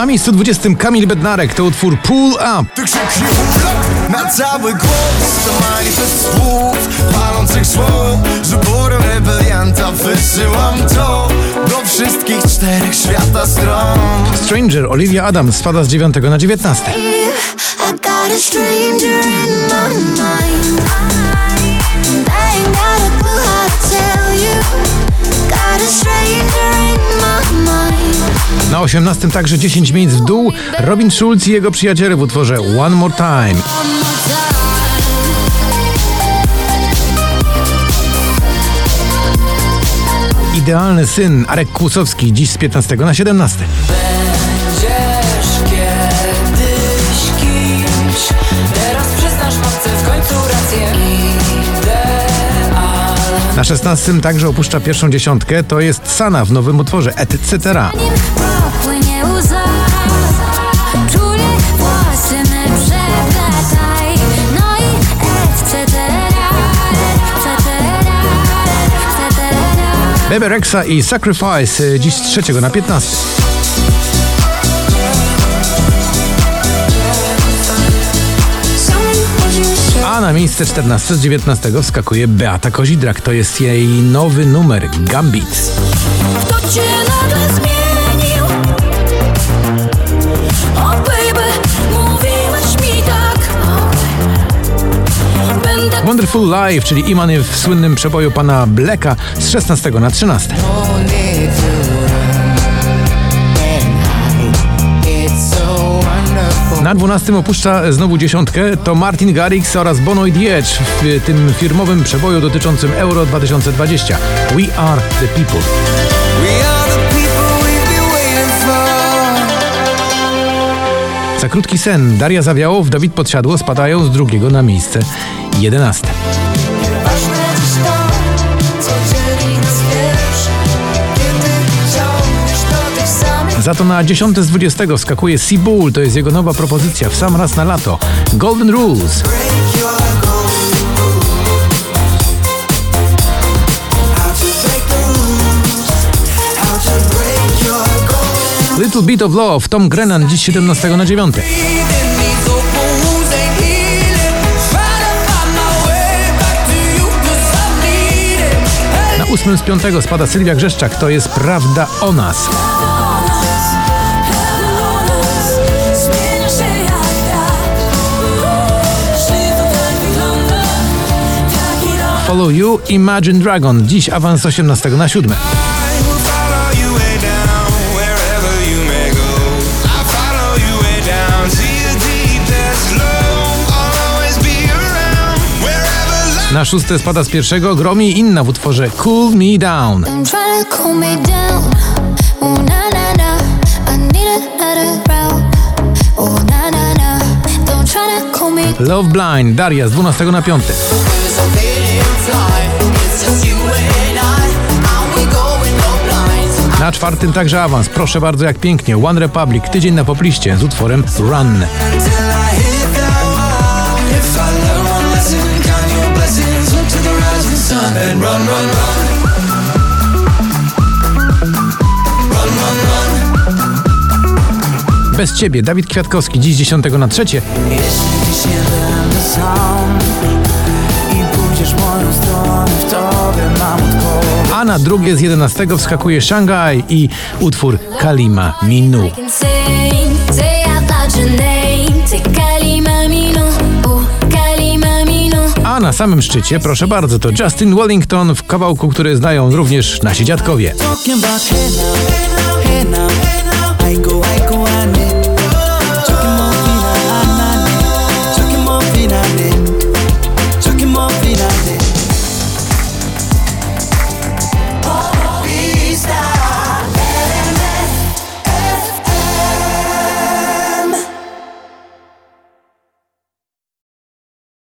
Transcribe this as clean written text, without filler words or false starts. Na miejscu 20 Kamil Bednarek, to utwór Pull Up. Ty krzyknij pull up na cały głos, to manifest słów, palących słów. Z uboru rebelianta wysyłam to do wszystkich czterech świata stron. Stranger Olivia Adams spada z 9 na 19. Na 18 także 10 miejsc w dół Robin Schulz i jego przyjaciele w utworze One More Time. Idealny syn Arek Kłusowski dziś z 15 na 17. Będziesz kiedyś kimś, teraz przyznasz matce w końcu rację. Na 16 także opuszcza pierwszą dziesiątkę, to jest Sana w nowym utworze etc. Bebe Rexha i Sacrifice dziś z 3 na 15. A na miejsce 14 z 19 wskakuje Beata Kozidrak. To jest jej nowy numer Gambit. Kto cię nagle zmienił? Oh baby, mówiłaś mi tak. Będę... Wonderful Life, czyli Imany w słynnym przeboju pana Blacka z 16 na 13. Na 12 opuszcza znowu dziesiątkę, to Martin Garrix oraz Bono i The Edge w tym firmowym przeboju dotyczącym Euro 2020. We are the people. Za krótki sen Daria Zawiałow, Dawid Podsiadło spadają z 2 na miejsce 11. Za to na 10 z 20 wskakuje Seabull, to jest jego nowa propozycja w sam raz na lato. Golden Rules. Little Bit of Love, Tom Grennan dziś 17 na 9. Na 8 z 5 spada Sylwia Grzeszczak, to jest Prawda o nas. Follow You, Imagine Dragon. Dziś awans 18 na 7. Na 6 spada z 1 Gromi inna w utworze Cool Me Down. Love Blind, Daria z 12 na 5. Na 4 także awans, proszę bardzo jak pięknie, OneRepublic, Tydzień na popliście z utworem Run. Bez ciebie, Dawid Kwiatkowski, dziś 10 na 3. A na 2 z 11 wskakuje Szanghaj i utwór Kalima Minu. A na samym szczycie, proszę bardzo, to Justin Wellington w kawałku, który znają również nasi dziadkowie.